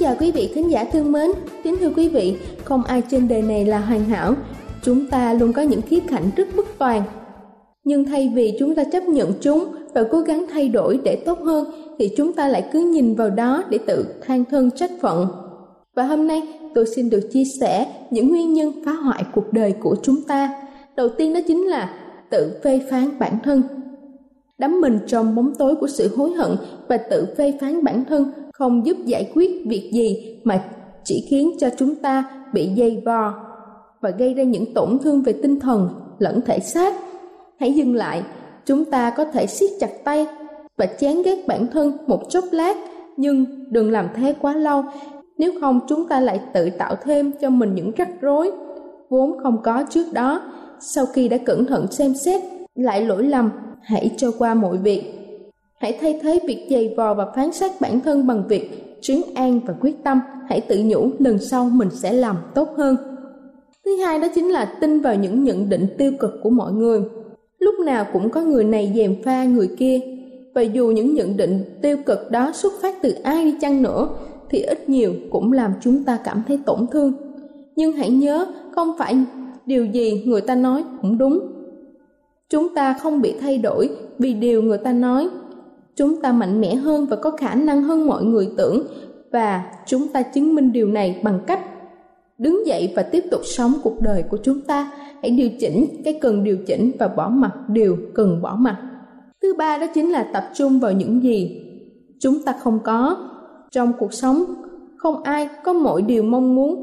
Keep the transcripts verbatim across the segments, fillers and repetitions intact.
Chào quý vị khán giả thương mến. Kính thưa quý vị, không ai trên đời này là hoàn hảo. Chúng ta luôn có những khía cạnh rất bất toàn. Nhưng thay vì chúng ta chấp nhận chúng và cố gắng thay đổi để tốt hơn, thì chúng ta lại cứ nhìn vào đó để tự than thân trách phận. Và hôm nay, tôi xin được chia sẻ những nguyên nhân phá hoại cuộc đời của chúng ta. Đầu tiên đó chính là tự phê phán bản thân. Đắm mình trong bóng tối của sự hối hận và tự phê phán bản thân không giúp giải quyết việc gì mà chỉ khiến cho chúng ta bị dây vò và gây ra những tổn thương về tinh thần lẫn thể xác. Hãy dừng lại, chúng ta có thể siết chặt tay và chán ghét bản thân một chốc lát, nhưng đừng làm thế quá lâu, nếu không chúng ta lại tự tạo thêm cho mình những rắc rối vốn không có trước đó. Sau khi đã cẩn thận xem xét lại lỗi lầm, hãy cho qua mọi việc. Hãy thay thế việc giày vò và phán xét bản thân bằng việc trấn an và quyết tâm. Hãy tự nhủ lần sau mình sẽ làm tốt hơn. Thứ hai đó chính là tin vào những nhận định tiêu cực của mọi người. Lúc nào cũng có người này gièm pha người kia. Và dù những nhận định tiêu cực đó xuất phát từ ai đi chăng nữa, thì ít nhiều cũng làm chúng ta cảm thấy tổn thương. Nhưng hãy nhớ, không phải điều gì người ta nói cũng đúng. Chúng ta không bị thay đổi vì điều người ta nói. Chúng ta mạnh mẽ hơn và có khả năng hơn mọi người tưởng, và chúng ta chứng minh điều này bằng cách đứng dậy và tiếp tục sống cuộc đời của chúng ta. Hãy điều chỉnh cái cần điều chỉnh và bỏ mặc điều cần bỏ mặc. Thứ ba đó chính là tập trung vào những gì chúng ta không có. Trong cuộc sống, không ai có mọi điều mong muốn,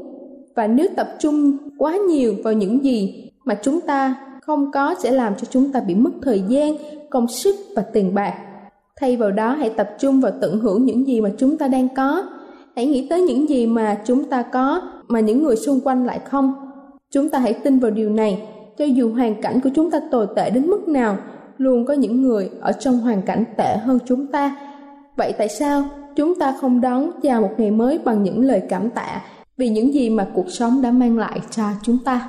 và nếu tập trung quá nhiều vào những gì mà chúng ta không có sẽ làm cho chúng ta bị mất thời gian, công sức và tiền bạc. Thay vào đó, hãy tập trung vào tận hưởng những gì mà chúng ta đang có. Hãy nghĩ tới những gì mà chúng ta có mà những người xung quanh lại không. Chúng ta hãy tin vào điều này. Cho dù hoàn cảnh của chúng ta tồi tệ đến mức nào, luôn có những người ở trong hoàn cảnh tệ hơn chúng ta. Vậy tại sao chúng ta không đón chào một ngày mới bằng những lời cảm tạ vì những gì mà cuộc sống đã mang lại cho chúng ta?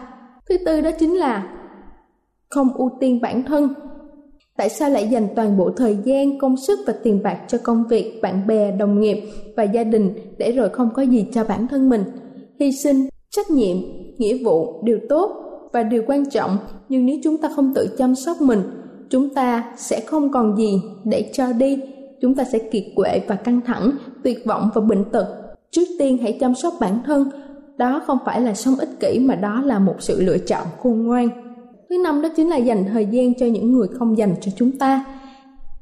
Thứ tư đó chính là không ưu tiên bản thân. Tại sao lại dành toàn bộ thời gian, công sức và tiền bạc cho công việc, bạn bè, đồng nghiệp và gia đình để rồi không có gì cho bản thân mình? Hy sinh, trách nhiệm, nghĩa vụ, điều tốt và điều quan trọng, nhưng nếu chúng ta không tự chăm sóc mình, chúng ta sẽ không còn gì để cho đi. Chúng ta sẽ kiệt quệ và căng thẳng, tuyệt vọng và bệnh tật. Trước tiên hãy chăm sóc bản thân. Đó không phải là sống ích kỷ mà đó là một sự lựa chọn khôn ngoan. Thứ năm đó chính là dành thời gian cho những người không dành cho chúng ta.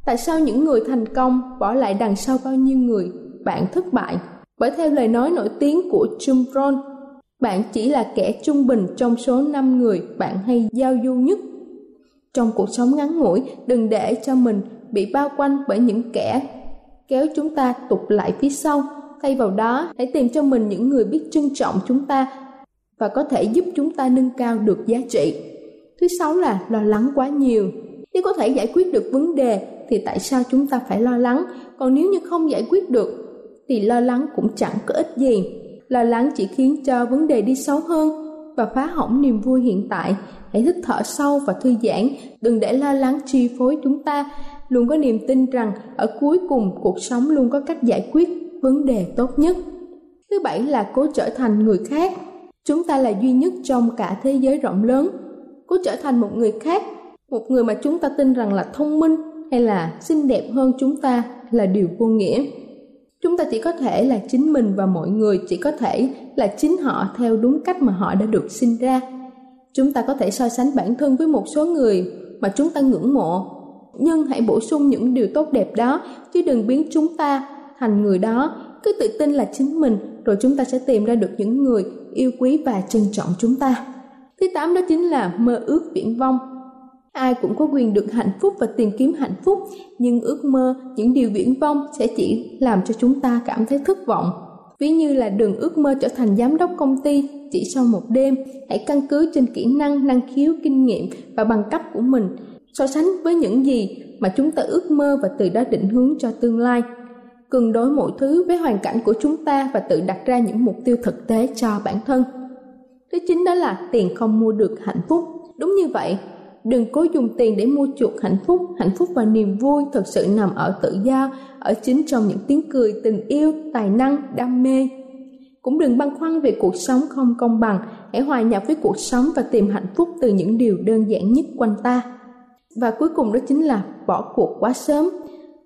Tại sao những người thành công bỏ lại đằng sau bao nhiêu người bạn thất bại? Bởi theo lời nói nổi tiếng của Jim Rohn, bạn chỉ là kẻ trung bình trong số năm người bạn hay giao du nhất. Trong cuộc sống ngắn ngủi, đừng để cho mình bị bao quanh bởi những kẻ kéo chúng ta tụt lại phía sau. thay vào đó hãy tìm cho mình những người biết trân trọng chúng ta và có thể giúp chúng ta nâng cao được giá trị. Thứ sáu là lo lắng quá nhiều. Nếu có thể giải quyết được vấn đề thì tại sao chúng ta phải lo lắng, còn nếu như không giải quyết được thì lo lắng cũng chẳng có ích gì. Lo lắng chỉ khiến cho vấn đề đi xấu hơn và phá hỏng niềm vui hiện tại. Hãy hít thở sâu và thư giãn, đừng để lo lắng chi phối chúng ta. Luôn có niềm tin rằng ở cuối cùng cuộc sống luôn có cách giải quyết vấn đề tốt nhất. Thứ bảy là cố trở thành người khác. Chúng ta là duy nhất trong cả thế giới rộng lớn. Cố trở thành một người khác, một người mà chúng ta tin rằng là thông minh hay là xinh đẹp hơn chúng ta là điều vô nghĩa. Chúng ta chỉ có thể là chính mình và mọi người chỉ có thể là chính họ theo đúng cách mà họ đã được sinh ra. Chúng ta có thể so sánh bản thân với một số người mà chúng ta ngưỡng mộ, nhưng hãy bổ sung những điều tốt đẹp đó chứ đừng biến chúng ta thành người đó. Cứ tự tin là chính mình rồi chúng ta sẽ tìm ra được những người yêu quý và trân trọng chúng ta. Thứ tám đó chính là mơ ước viển vông. Ai cũng có quyền được hạnh phúc và tìm kiếm hạnh phúc, nhưng ước mơ những điều viển vông sẽ chỉ làm cho chúng ta cảm thấy thất vọng. Ví như là đừng ước mơ trở thành giám đốc công ty chỉ sau một đêm. Hãy căn cứ trên kỹ năng, năng khiếu, kinh nghiệm và bằng cấp của mình, so sánh với những gì mà chúng ta ước mơ và từ đó định hướng cho tương lai. Cân đối mọi thứ với hoàn cảnh của chúng ta và tự đặt ra những mục tiêu thực tế cho bản thân. Thứ chính đó là tiền không mua được hạnh phúc. Đúng như vậy, đừng cố dùng tiền để mua chuộc hạnh phúc. Hạnh phúc và niềm vui thật sự nằm ở tự do, ở chính trong những tiếng cười, tình yêu, tài năng, đam mê. Cũng đừng băn khoăn về cuộc sống không công bằng. Hãy hòa nhập với cuộc sống và tìm hạnh phúc từ những điều đơn giản nhất quanh ta. Và cuối cùng đó chính là bỏ cuộc quá sớm.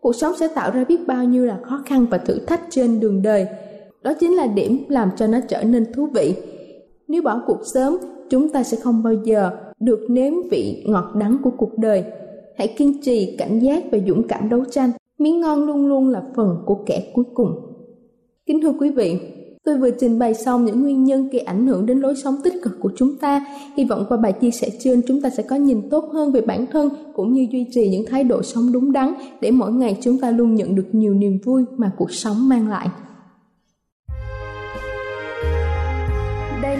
Cuộc sống sẽ tạo ra biết bao nhiêu là khó khăn và thử thách trên đường đời. Đó chính là điểm làm cho nó trở nên thú vị. Nếu bỏ cuộc sớm, chúng ta sẽ không bao giờ được nếm vị ngọt đắng của cuộc đời. Hãy kiên trì, cảnh giác và dũng cảm đấu tranh. Miếng ngon luôn luôn là phần của kẻ cuối cùng. Kính thưa quý vị, tôi vừa trình bày xong những nguyên nhân gây ảnh hưởng đến lối sống tích cực của chúng ta. Hy vọng qua bài chia sẻ trên chúng ta sẽ có nhìn tốt hơn về bản thân cũng như duy trì những thái độ sống đúng đắn để mỗi ngày chúng ta luôn nhận được nhiều niềm vui mà cuộc sống mang lại. Đây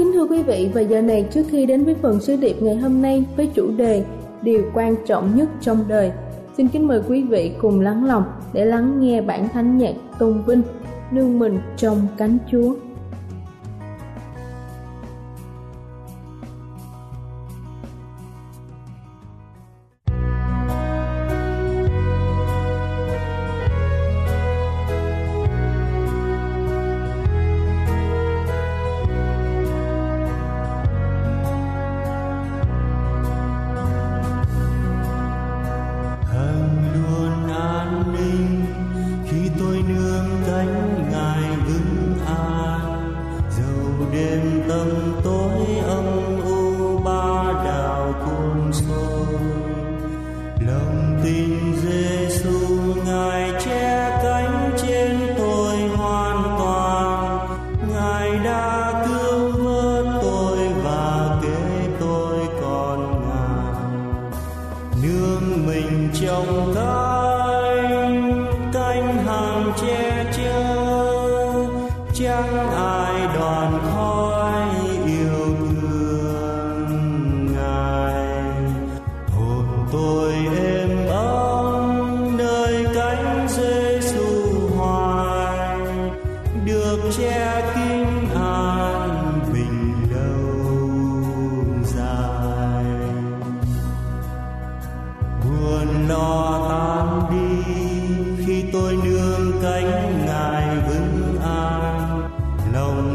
Kính thưa quý vị, và giờ này trước khi đến với phần sứ điệp ngày hôm nay với chủ đề điều quan trọng nhất trong đời, xin kính mời quý vị cùng lắng lòng để lắng nghe bản thánh nhạc tôn vinh nương mình trong cánh Chúa. Che kín an bình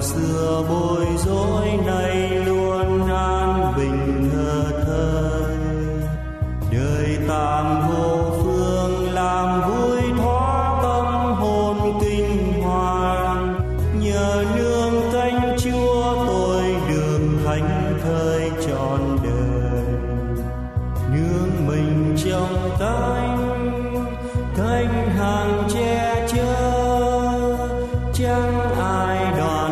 xưa bối rối nay luôn an bình thơ thơi, đời tạm vô phương làm vui thoa tâm hồn kinh hoàng, nhờ nương canh Chúa tôi được thánh thơi trọn đời, nương mình trong cánh cánh hàng che chở chẳng ai đoàn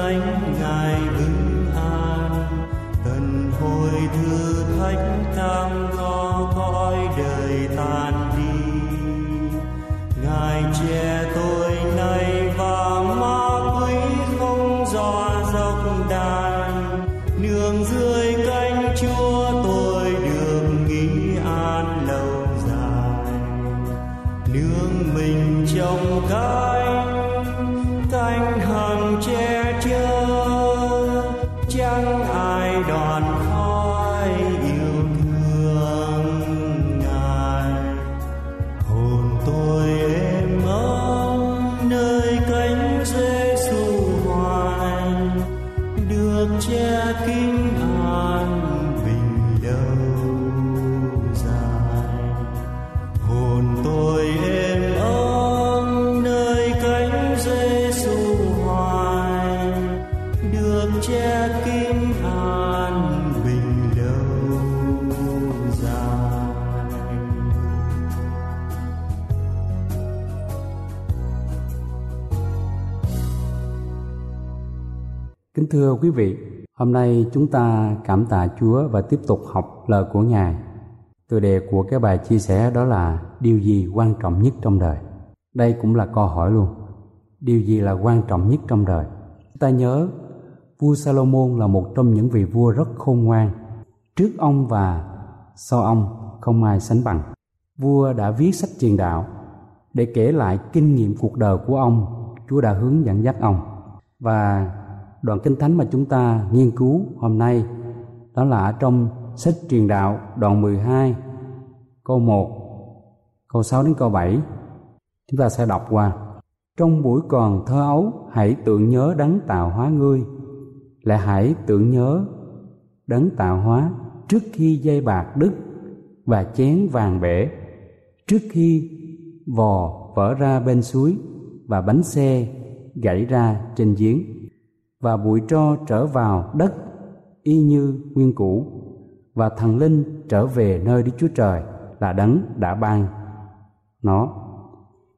cánh ngài vững an, cần hồi thư thách cam lo cõi đời tan đi, ngài che tôi nay và ma quý không gió dốc đàn, nương dưới cánh Chúa tôi được nghỉ an lâu dài, nương mình trong cánh cánh hàng che chở chẳng ai đoàn khói yêu thương ngài, hồn tôi êm ấm nơi cánh Giêsu hoài, được che kín an bình lâu dài, hồn tôi êm ấm nơi cánh Giêsu hoài, được che kín an bình lâu dài. Kính thưa quý vị, hôm nay chúng ta cảm tạ Chúa và tiếp tục học lời của Ngài. Tựa đề của cái bài chia sẻ đó là điều gì quan trọng nhất trong đời. Đây cũng là câu hỏi luôn. Điều gì là quan trọng nhất trong đời? Ta nhớ vua Salomon là một trong những vị vua rất khôn ngoan. Trước ông và sau ông không ai sánh bằng. Vua đã viết sách truyền đạo để kể lại kinh nghiệm cuộc đời của ông. Chúa đã hướng dẫn dắt ông. Và đoạn kinh thánh mà chúng ta nghiên cứu hôm nay đó là ở trong sách truyền đạo đoạn mười hai câu một, câu sáu đến câu bảy. Chúng ta sẽ đọc qua. Trong buổi còn thơ ấu hãy tưởng nhớ đấng tạo hóa ngươi, lại hãy tưởng nhớ đấng tạo hóa trước khi dây bạc đứt và chén vàng bể, trước khi vò vỡ ra bên suối và bánh xe gãy ra trên giếng, và bụi tro trở vào đất y như nguyên cũ, và thần linh trở về nơi Đức Chúa Trời là đấng đã ban nó.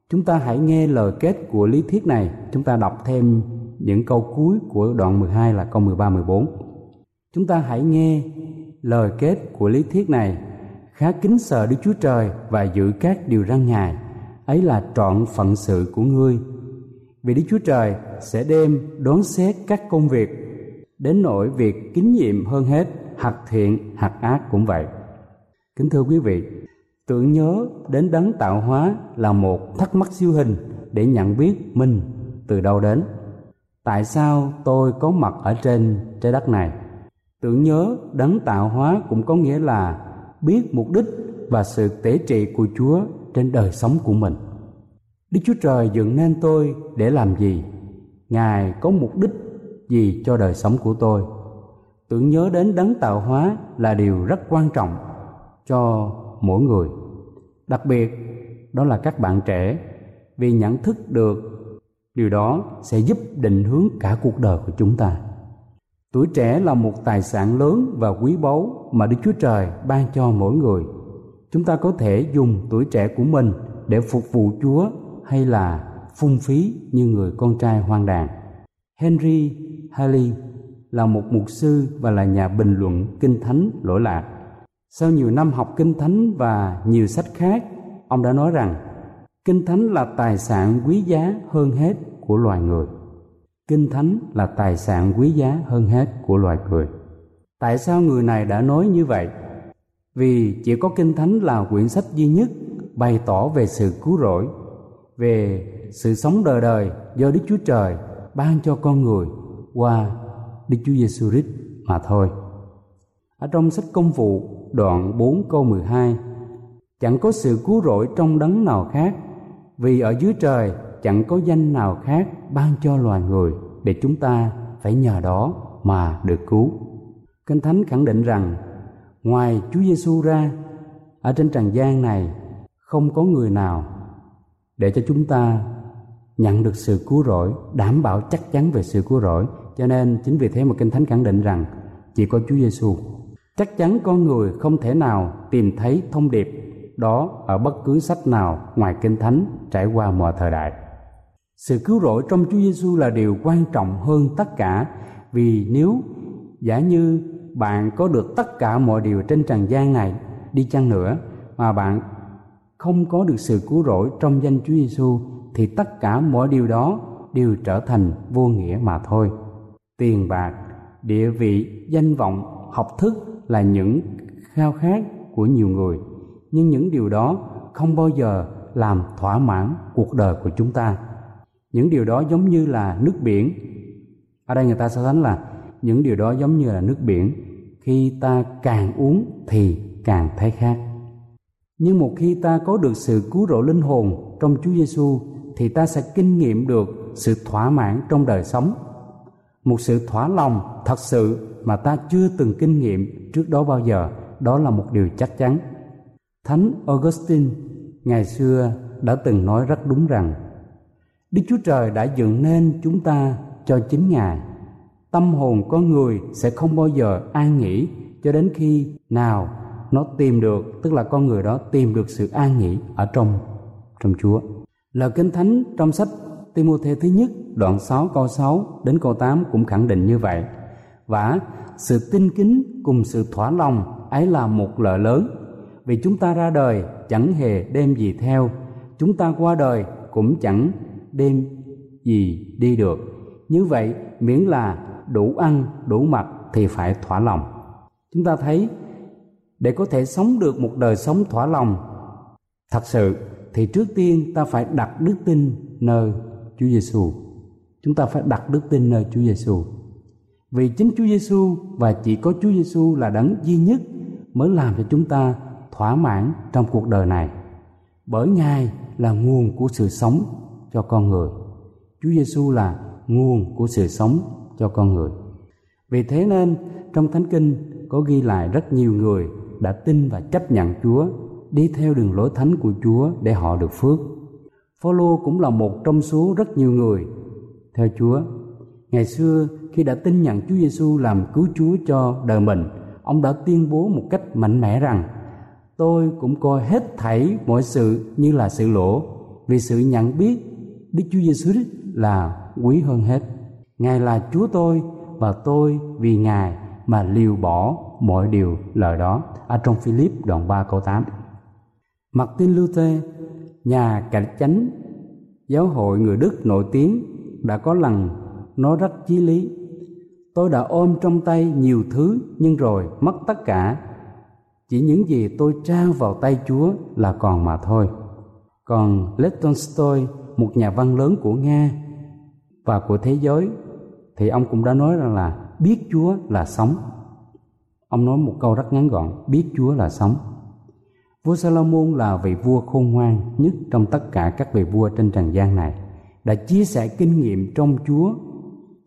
Chúng ta hãy nghe lời kết của lý thuyết này. Chúng ta đọc thêm những câu cuối của đoạn mười hai là câu mười ba mười bốn. Chúng ta hãy nghe lời kết của lý thuyết này. Khá kính sợ Đức Chúa Trời và giữ các điều răn Ngài, ấy là trọn phận sự của ngươi. Vì Đức Chúa Trời sẽ đem đoán xét các công việc, đến nỗi việc kín nhiệm hơn hết, hạt thiện hạt ác cũng vậy. Kính thưa quý vị, tưởng nhớ đến đấng tạo hóa là một thắc mắc siêu hình để nhận biết mình từ đâu đến. Tại sao tôi có mặt ở trên trái đất này? Tưởng nhớ đấng tạo hóa cũng có nghĩa là biết mục đích và sự tế trị của Chúa trên đời sống của mình. Đức Chúa Trời dựng nên tôi để làm gì? Ngài có mục đích gì cho đời sống của tôi? Tưởng nhớ đến đấng tạo hóa là điều rất quan trọng cho mỗi người, đặc biệt đó là các bạn trẻ, vì nhận thức được điều đó sẽ giúp định hướng cả cuộc đời của chúng ta. Tuổi trẻ là một tài sản lớn và quý báu mà Đức Chúa Trời ban cho mỗi người. Chúng ta có thể dùng tuổi trẻ của mình để phục vụ Chúa hay là phung phí như người con trai hoang đàn. Henry Halley là một mục sư và là nhà bình luận Kinh Thánh lỗi lạc. Sau nhiều năm học Kinh Thánh và nhiều sách khác, ông đã nói rằng Kinh Thánh là tài sản quý giá hơn hết của loài người. Kinh Thánh là tài sản quý giá hơn hết của loài người. Tại sao người này đã nói như vậy? Vì chỉ có Kinh Thánh là quyển sách duy nhất bày tỏ về sự cứu rỗi, về sự sống đời đời do Đức Chúa Trời ban cho con người qua Đức Chúa Giêsu Christ mà thôi. Ở trong sách Công vụ đoạn bốn câu mười hai, chẳng có sự cứu rỗi trong đấng nào khác, vì ở dưới trời chẳng có danh nào khác ban cho loài người để chúng ta phải nhờ đó mà được cứu. Kinh Thánh khẳng định rằng ngoài Chúa Giêsu ra, ở trên trần gian này không có người nào để cho chúng ta nhận được sự cứu rỗi, đảm bảo chắc chắn về sự cứu rỗi. Cho nên chính vì thế mà Kinh Thánh khẳng định rằng chỉ có Chúa Giêsu. Chắc chắn con người không thể nào tìm thấy thông điệp đó ở bất cứ sách nào ngoài Kinh Thánh trải qua mọi thời đại. Sự cứu rỗi trong Chúa Giêsu là điều quan trọng hơn tất cả, vì nếu giả như bạn có được tất cả mọi điều trên trần gian này đi chăng nữa mà bạn không có được sự cứu rỗi trong danh Chúa Giêsu thì tất cả mọi điều đó đều trở thành vô nghĩa mà thôi. Tiền bạc, địa vị, danh vọng, học thức là những khao khát của nhiều người, nhưng những điều đó không bao giờ làm thỏa mãn cuộc đời của chúng ta. Những điều đó giống như là nước biển. Ở đây người ta so sánh là những điều đó giống như là nước biển, khi ta càng uống thì càng thấy khát. Nhưng một khi ta có được sự cứu rỗi linh hồn trong Chúa Giêsu thì ta sẽ kinh nghiệm được sự thỏa mãn trong đời sống, một sự thỏa lòng thật sự mà ta chưa từng kinh nghiệm trước đó bao giờ. Đó là một điều chắc chắn. Thánh Augustine ngày xưa đã từng nói rất đúng rằng Đức Chúa Trời đã dựng nên chúng ta cho chính Ngài. Tâm hồn con người sẽ không bao giờ an nghỉ cho đến khi nào nó tìm được, tức là con người đó tìm được sự an nghỉ ở trong trong Chúa. Lời Kinh Thánh trong sách Ti-mô-thê thứ nhất đoạn sáu câu sáu đến câu tám cũng khẳng định như vậy. Và sự tin kính cùng sự thỏa lòng ấy là một lợi lớn, vì chúng ta ra đời chẳng hề đem gì theo, chúng ta qua đời cũng chẳng đem gì đi được. Như vậy miễn là đủ ăn đủ mặc thì phải thỏa lòng. Chúng ta thấy để có thể sống được một đời sống thỏa lòng thật sự thì trước tiên ta phải đặt đức tin nơi Chúa Giêsu. Chúng ta phải đặt đức tin nơi Chúa Giêsu, vì chính Chúa Giêsu và chỉ có Chúa Giêsu là đấng duy nhất mới làm cho chúng ta thỏa mãn trong cuộc đời này, bởi Ngài là nguồn của sự sống cho con người. Chúa Giêsu là nguồn của sự sống cho con người. Vì thế nên trong Thánh Kinh có ghi lại rất nhiều người đã tin và chấp nhận Chúa, đi theo đường lối thánh của Chúa để họ được phước. Phaolô cũng là một trong số rất nhiều người theo Chúa. Ngày xưa khi đã tin nhận Chúa Giêsu làm cứu Chúa cho đời mình, ông đã tuyên bố một cách mạnh mẽ rằng tôi cũng coi hết thảy mọi sự như là sự lỗ, vì sự nhận biết Đức Chúa Giêsu là quý hơn hết. Ngài là Chúa tôi và tôi vì Ngài mà liều bỏ mọi điều lời đó, ở trong Philip đoạn ba câu tám. Martin Luther, nhà cải chánh giáo hội người Đức nổi tiếng, đã có lần nói rất chí lý: tôi đã ôm trong tay nhiều thứ nhưng rồi mất tất cả, chỉ những gì tôi trao vào tay Chúa là còn mà thôi. Còn Leon Tolstoy, một nhà văn lớn của Nga và của thế giới, thì ông cũng đã nói rằng là biết Chúa là sống. Ông nói một câu rất ngắn gọn: biết Chúa là sống. Vua Salomon là vị vua khôn ngoan nhất trong tất cả các vị vua trên trần gian này, đã chia sẻ kinh nghiệm trong Chúa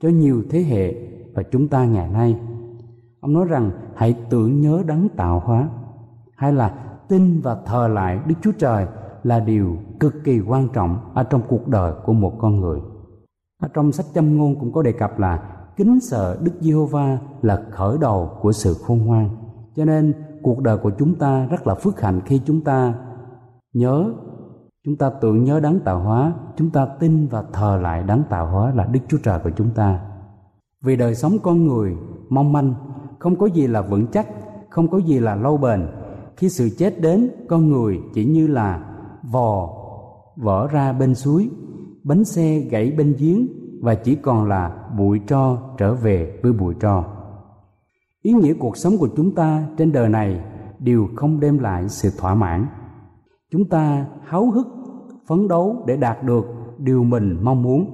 cho nhiều thế hệ và chúng ta ngày nay. Ông nói rằng hãy tưởng nhớ đấng tạo hóa, hay là tin và thờ lại Đức Chúa Trời là điều cực kỳ quan trọng ở trong cuộc đời của một con người. Ở trong sách Châm ngôn cũng có đề cập là kính sợ Đức Giê-hô-va là khởi đầu của sự khôn ngoan. Cho nên cuộc đời của chúng ta rất là phước hạnh khi chúng ta nhớ, chúng ta tưởng nhớ đấng tạo hóa, chúng ta tin và thờ lại đấng tạo hóa là Đức Chúa Trời của chúng ta. Vì đời sống con người mong manh, không có gì là vững chắc, không có gì là lâu bền. Khi sự chết đến, con người chỉ như là vò vỡ ra bên suối, bánh xe gãy bên giếng, và chỉ còn là bụi tro trở về với bụi tro. Ý nghĩa cuộc sống của chúng ta trên đời này đều không đem lại sự thỏa mãn. Chúng ta háo hức phấn đấu để đạt được điều mình mong muốn,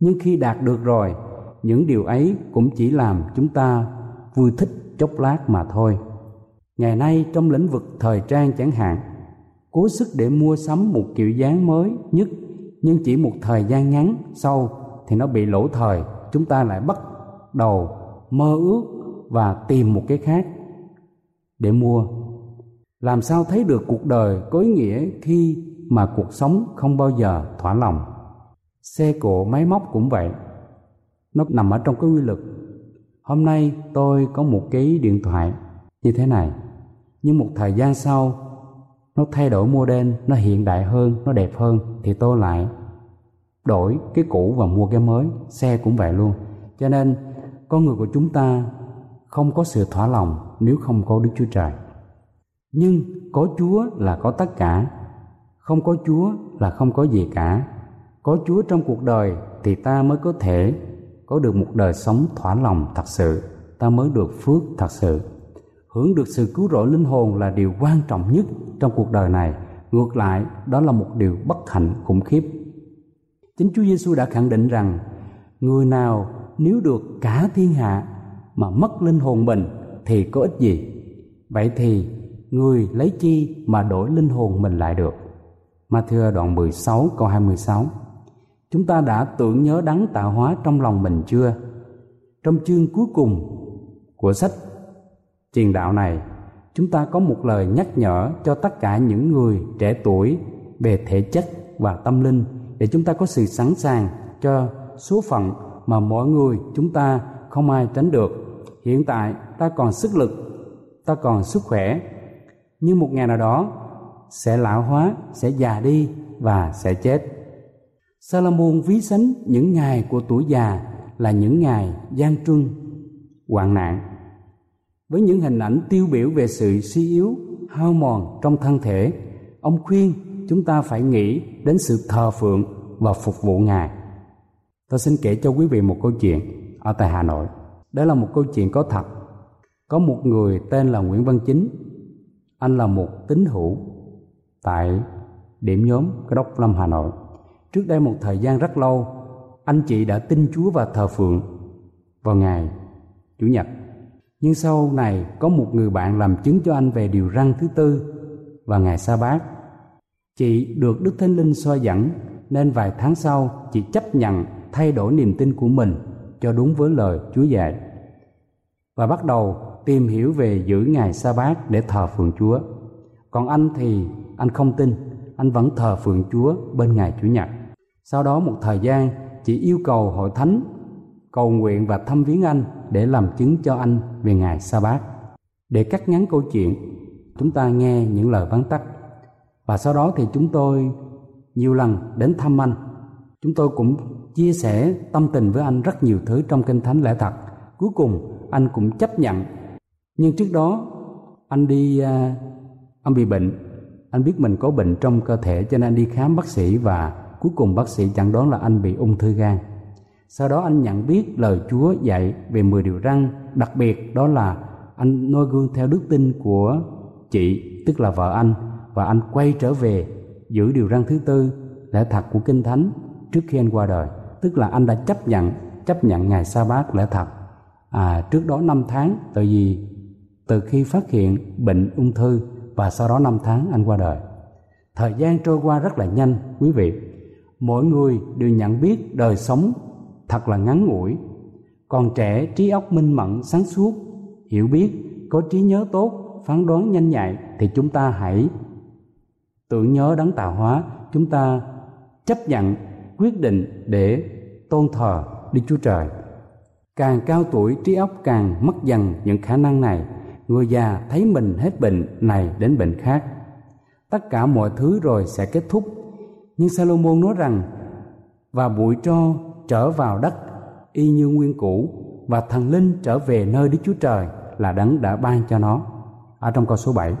nhưng khi đạt được rồi, những điều ấy cũng chỉ làm chúng ta vui thích chốc lát mà thôi. Ngày nay trong lĩnh vực thời trang chẳng hạn, cố sức để mua sắm một kiểu dáng mới nhất, nhưng chỉ một thời gian ngắn sau thì nó bị lỗi thời, chúng ta lại bắt đầu mơ ước và tìm một cái khác để mua. Làm sao thấy được cuộc đời có ý nghĩa khi mà cuộc sống không bao giờ thỏa lòng? Xe cộ máy móc cũng vậy, nó nằm ở trong cái quy luật. Hôm nay tôi có một cái điện thoại như thế này, nhưng một thời gian sau nó thay đổi model, nó hiện đại hơn, nó đẹp hơn, thì tôi lại đổi cái cũ và mua cái mới. Xe cũng vậy luôn. Cho nên con người của chúng ta không có sự thỏa lòng nếu không có Đức Chúa Trời. Nhưng có Chúa là có tất cả, không có Chúa là không có gì cả. Có Chúa trong cuộc đời thì ta mới có thể có được một đời sống thỏa lòng thật sự, ta mới được phước thật sự. Hưởng được sự cứu rỗi linh hồn là điều quan trọng nhất trong cuộc đời này. Ngược lại, đó là một điều bất hạnh khủng khiếp. Chính Chúa Giêsu đã khẳng định rằng, người nào nếu được cả thiên hạ mà mất linh hồn mình thì có ích gì? Vậy thì người lấy chi mà đổi linh hồn mình lại được? Ma-thi-ơ đoạn mười sáu câu hai mươi sáu. Chúng ta đã tưởng nhớ đấng tạo hóa trong lòng mình chưa? Trong chương cuối cùng của sách truyền đạo này, chúng ta có một lời nhắc nhở cho tất cả những người trẻ tuổi về thể chất và tâm linh, để chúng ta có sự sẵn sàng cho số phận mà mỗi người chúng ta không ai tránh được. Hiện tại ta còn sức lực, ta còn sức khỏe, nhưng một ngày nào đó sẽ lão hóa, sẽ già đi và sẽ chết. Salomon ví sánh những ngày của tuổi già là những ngày gian truân, hoạn nạn, với những hình ảnh tiêu biểu về sự suy yếu, hao mòn trong thân thể. Ông khuyên chúng ta phải nghĩ đến sự thờ phượng và phục vụ Ngài. Tôi xin kể cho quý vị một câu chuyện ở tại Hà Nội. Đó là một câu chuyện có thật. Có một người tên là Nguyễn Văn Chính. Anh là một tín hữu tại điểm nhóm Cơ Đốc Lâm Hà Nội. Trước đây một thời gian rất lâu, anh chị đã tin Chúa và thờ phượng vào ngày Chủ nhật. Nhưng sau này có một người bạn làm chứng cho anh về điều răn thứ tư và ngày sa bát. Chị được Đức Thánh Linh soi dẫn, nên vài tháng sau chị chấp nhận thay đổi niềm tin của mình cho đúng với lời Chúa dạy, và bắt đầu tìm hiểu về giữ ngày sa bát để thờ phượng Chúa. Còn anh thì anh không tin, anh vẫn thờ phượng Chúa bên ngày Chủ nhật. Sau đó một thời gian, chị yêu cầu hội thánh cầu nguyện và thăm viếng anh để làm chứng cho anh về ngày sa bát. Để cắt ngắn câu chuyện, chúng ta nghe những lời vắn tắt. Và sau đó thì chúng tôi nhiều lần đến thăm anh. Chúng tôi cũng chia sẻ tâm tình với anh rất nhiều thứ trong Kinh Thánh lẽ thật. Cuối cùng anh cũng chấp nhận. Nhưng trước đó anh đi anh bị bệnh. Anh biết mình có bệnh trong cơ thể, cho nên anh đi khám bác sĩ, và cuối cùng bác sĩ chẩn đoán là anh bị ung thư gan. Sau đó anh nhận biết lời Chúa dạy về mười điều răn, đặc biệt đó là anh noi gương theo đức tin của chị, tức là vợ anh, và anh quay trở về giữ điều răn thứ tư lẽ thật của Kinh Thánh trước khi anh qua đời. Tức là anh đã chấp nhận chấp nhận ngày sa bát lẽ thật à, trước đó năm tháng, từ gì từ khi phát hiện bệnh ung thư, và sau đó năm tháng anh qua đời. Thời gian trôi qua rất là nhanh, quý vị. Mọi người đều nhận biết đời sống thật là ngắn ngủi. Còn trẻ, trí óc minh mẫn, sáng suốt, hiểu biết, có trí nhớ tốt, phán đoán nhanh nhạy, thì chúng ta hãy tưởng nhớ đấng tạo hóa. Chúng ta chấp nhận, quyết định để tôn thờ Đức Chúa Trời. Càng cao tuổi, trí óc càng mất dần những khả năng này. Người già thấy mình hết bệnh này đến bệnh khác, tất cả mọi thứ rồi sẽ kết thúc. Nhưng Salomon nói rằng, và bụi tro trở vào đất y như nguyên cũ, và thần linh trở về nơi Đức Chúa Trời là Đấng đã ban cho nó. Ở trong câu số bảy,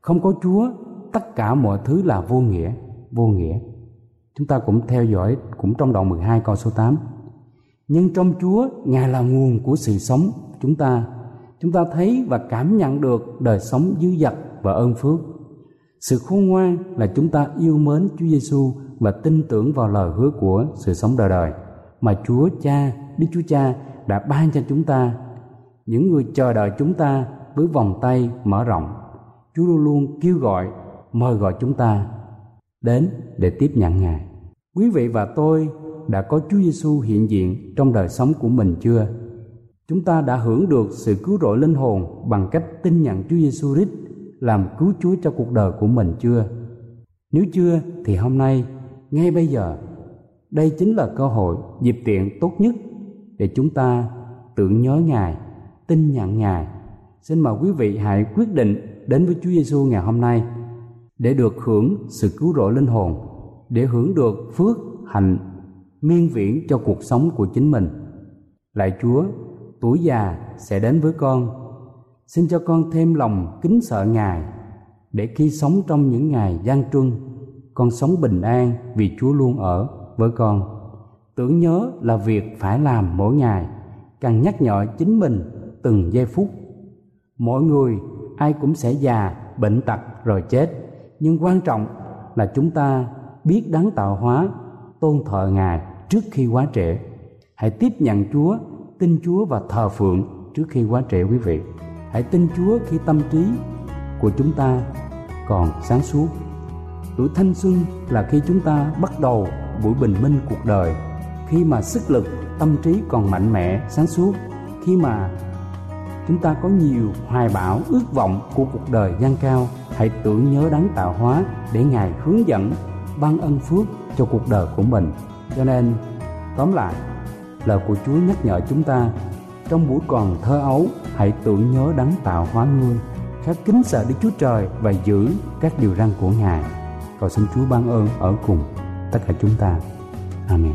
không có Chúa tất cả mọi thứ là vô nghĩa, vô nghĩa. Chúng ta cũng theo dõi cũng trong đoạn mười hai câu số tám. Nhưng trong Chúa, Ngài là nguồn của sự sống chúng ta. Chúng ta thấy và cảm nhận được đời sống dư dật và ơn phước. Sự khôn ngoan là chúng ta yêu mến Chúa Giêsu và tin tưởng vào lời hứa của sự sống đời đời mà Chúa Cha, Đức Chúa Cha đã ban cho chúng ta. Những người chờ đợi chúng ta với vòng tay mở rộng, Chúa luôn luôn kêu gọi, mời gọi chúng ta đến để tiếp nhận Ngài. Quý vị và tôi đã có Chúa Giêsu hiện diện trong đời sống của mình chưa? Chúng ta đã hưởng được sự cứu rỗi linh hồn bằng cách tin nhận Chúa Giêsu Christ làm cứu Chúa cho cuộc đời của mình chưa? Nếu chưa thì hôm nay, ngay bây giờ, đây chính là cơ hội, dịp tiện tốt nhất để chúng ta tưởng nhớ Ngài, tin nhận Ngài. Xin mời quý vị hãy quyết định đến với Chúa Giêsu ngày hôm nay để được hưởng sự cứu rỗi linh hồn, để hưởng được phước hạnh miên viễn cho cuộc sống của chính mình. Lạy Chúa, tuổi già sẽ đến với con. Xin cho con thêm lòng kính sợ Ngài, để khi sống trong những ngày gian truân, con sống bình an vì Chúa luôn ở với con. Tưởng nhớ là việc phải làm mỗi ngày, càng nhắc nhở chính mình từng giây phút. Mọi người ai cũng sẽ già, bệnh tật rồi chết, nhưng quan trọng là chúng ta biết đáng tạo hóa, tôn thờ Ngài trước khi quá trễ. Hãy tiếp nhận Chúa, tin Chúa và thờ phượng trước khi quá trễ quý vị. Hãy tin Chúa khi tâm trí của chúng ta còn sáng suốt. Tuổi thanh xuân là khi chúng ta bắt đầu buổi bình minh cuộc đời, khi mà sức lực, tâm trí còn mạnh mẽ, sáng suốt, khi mà chúng ta có nhiều hoài bão, ước vọng của cuộc đời gian cao. Hãy tưởng nhớ đấng tạo hóa để Ngài hướng dẫn, ban ân phước cho cuộc đời của mình. Cho nên, tóm lại, lời của Chúa nhắc nhở chúng ta trong buổi còn thơ ấu, hãy tưởng nhớ đấng tạo hóa ngươi, khắc kính sợ Đức Chúa Trời và giữ các điều răn của Ngài. Cầu xin Chúa ban ơn ở cùng tất cả chúng ta. Amen.